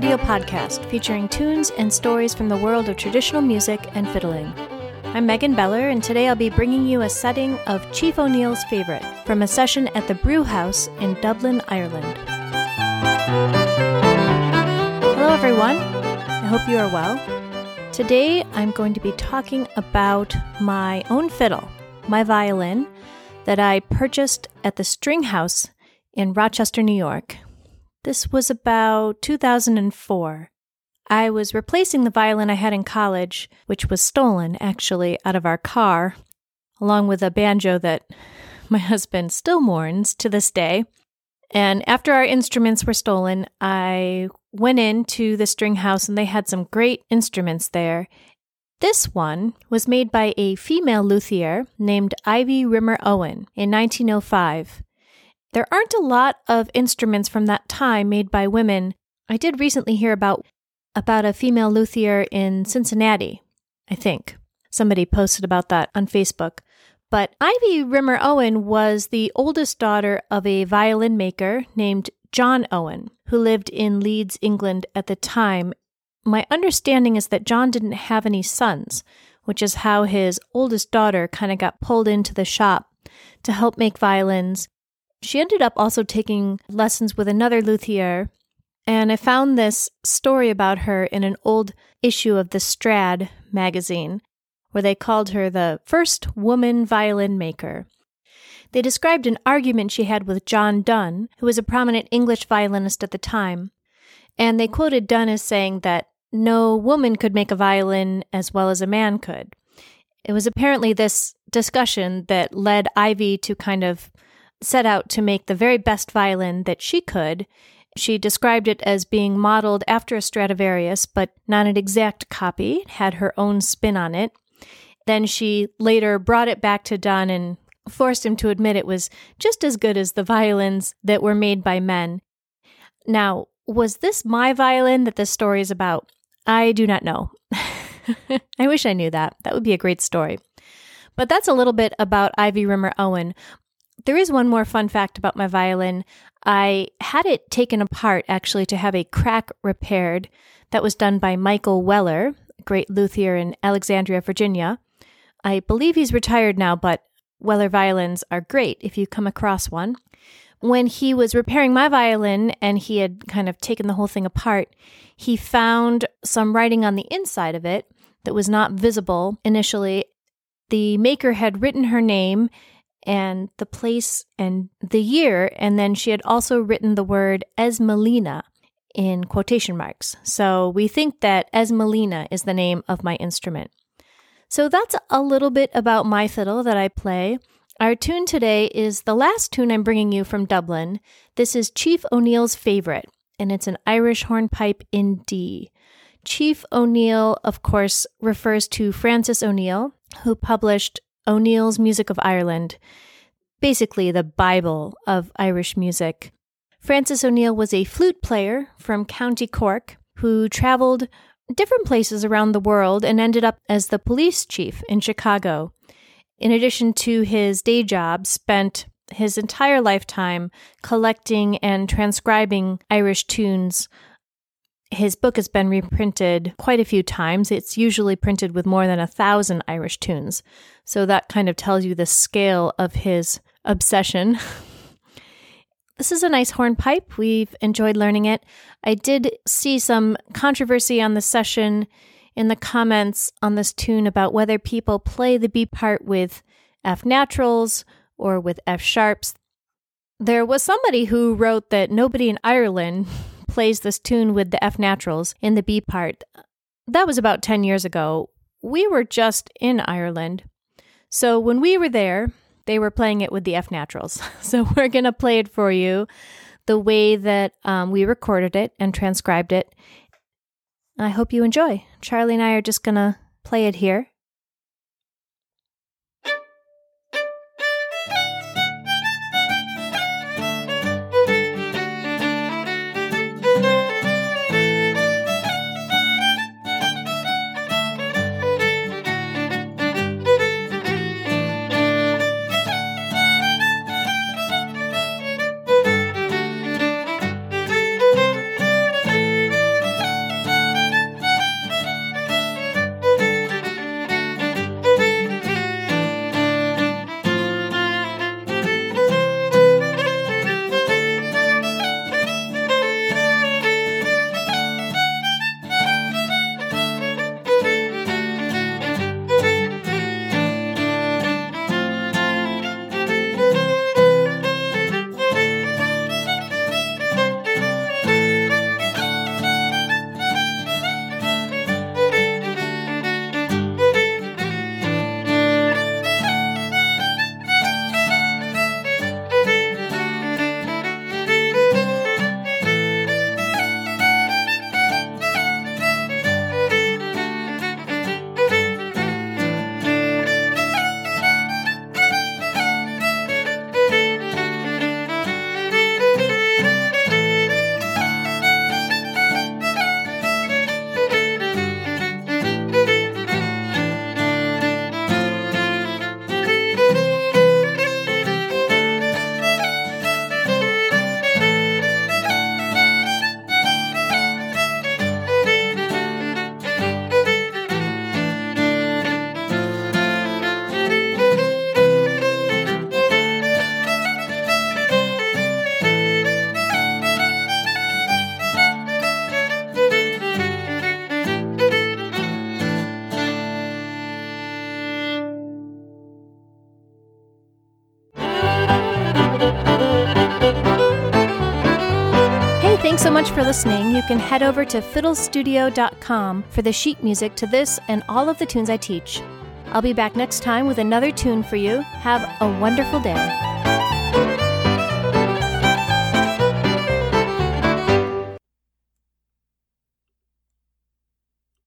Studio podcast featuring tunes and stories from the world of traditional music and fiddling. I'm Megan Beller, and today I'll be bringing you a setting of Chief O'Neill's Favorite from a session at the Brew House in Dublin, Ireland. Hello everyone, I hope you are well. Today I'm going to be talking about my own fiddle, my violin, that I purchased at the String House in Rochester, New York. This was about 2004. I was replacing the violin I had in college, which was stolen, actually, out of our car, along with a banjo that my husband still mourns to this day. And after our instruments were stolen, I went into the String House, and they had some great instruments there. This one was made by a female luthier named Ivy Rimmer Owen in 1905. There aren't a lot of instruments from that time made by women. I did recently hear about a female luthier in Cincinnati, I think. Somebody posted about that on Facebook. But Ivy Rimmer Owen was the oldest daughter of a violin maker named John Owen, who lived in Leeds, England at the time. My understanding is that John didn't have any sons, which is how his oldest daughter kind of got pulled into the shop to help make violins. She ended up also taking lessons with another luthier, and I found this story about her in an old issue of the Strad magazine, where they called her the first woman violin maker. They described an argument she had with John Dunn, who was a prominent English violinist at the time, and they quoted Dunn as saying that no woman could make a violin as well as a man could. It was apparently this discussion that led Ivy to kind of set out to make the very best violin that she could. She described it as being modeled after a Stradivarius, but not an exact copy. It had her own spin on it. Then she later brought it back to Dunn and forced him to admit it was just as good as the violins that were made by men. Now, was this my violin that this story is about? I do not know. I wish I knew that. That would be a great story. But that's a little bit about Ivy Rimmer Owen. There is one more fun fact about my violin. I had it taken apart, actually, to have a crack repaired. That was done by Michael Weller, a great luthier in Alexandria, Virginia. I believe he's retired now, but Weller violins are great if you come across one. When he was repairing my violin and he had kind of taken the whole thing apart, he found some writing on the inside of it that was not visible initially. The maker had written her name and the place and the year, and then she had also written the word Esmelina in quotation marks. So we think that Esmelina is the name of my instrument. So that's a little bit about my fiddle that I play. Our tune today is the last tune I'm bringing you from Dublin. This is Chief O'Neill's Favorite, and it's an Irish hornpipe in D. Chief O'Neill, of course, refers to Francis O'Neill, who published O'Neill's Music of Ireland, basically the Bible of Irish music. Francis O'Neill was a flute player from County Cork who traveled different places around the world and ended up as the police chief in Chicago. In addition to his day job, spent his entire lifetime collecting and transcribing Irish tunes. His book has been reprinted quite a few times. It's usually printed with more than 1,000 Irish tunes. So that kind of tells you the scale of his obsession. This is a nice hornpipe. We've enjoyed learning it. I did see some controversy on the session in the comments on this tune about whether people play the B part with F naturals or with F sharps. There was somebody who wrote that nobody in Ireland plays this tune with the F naturals in the B part. That was about 10 years ago. We were just in Ireland. So when we were there, they were playing it with the F naturals. So we're going to play it for you the way that we recorded it and transcribed it. I hope you enjoy. Charlie and I are just going to play it here. so much for listening. You can head over to fiddlestudio.com for the sheet music to this and all of the tunes I teach. I'll be back next time with another tune for you. Have a wonderful day.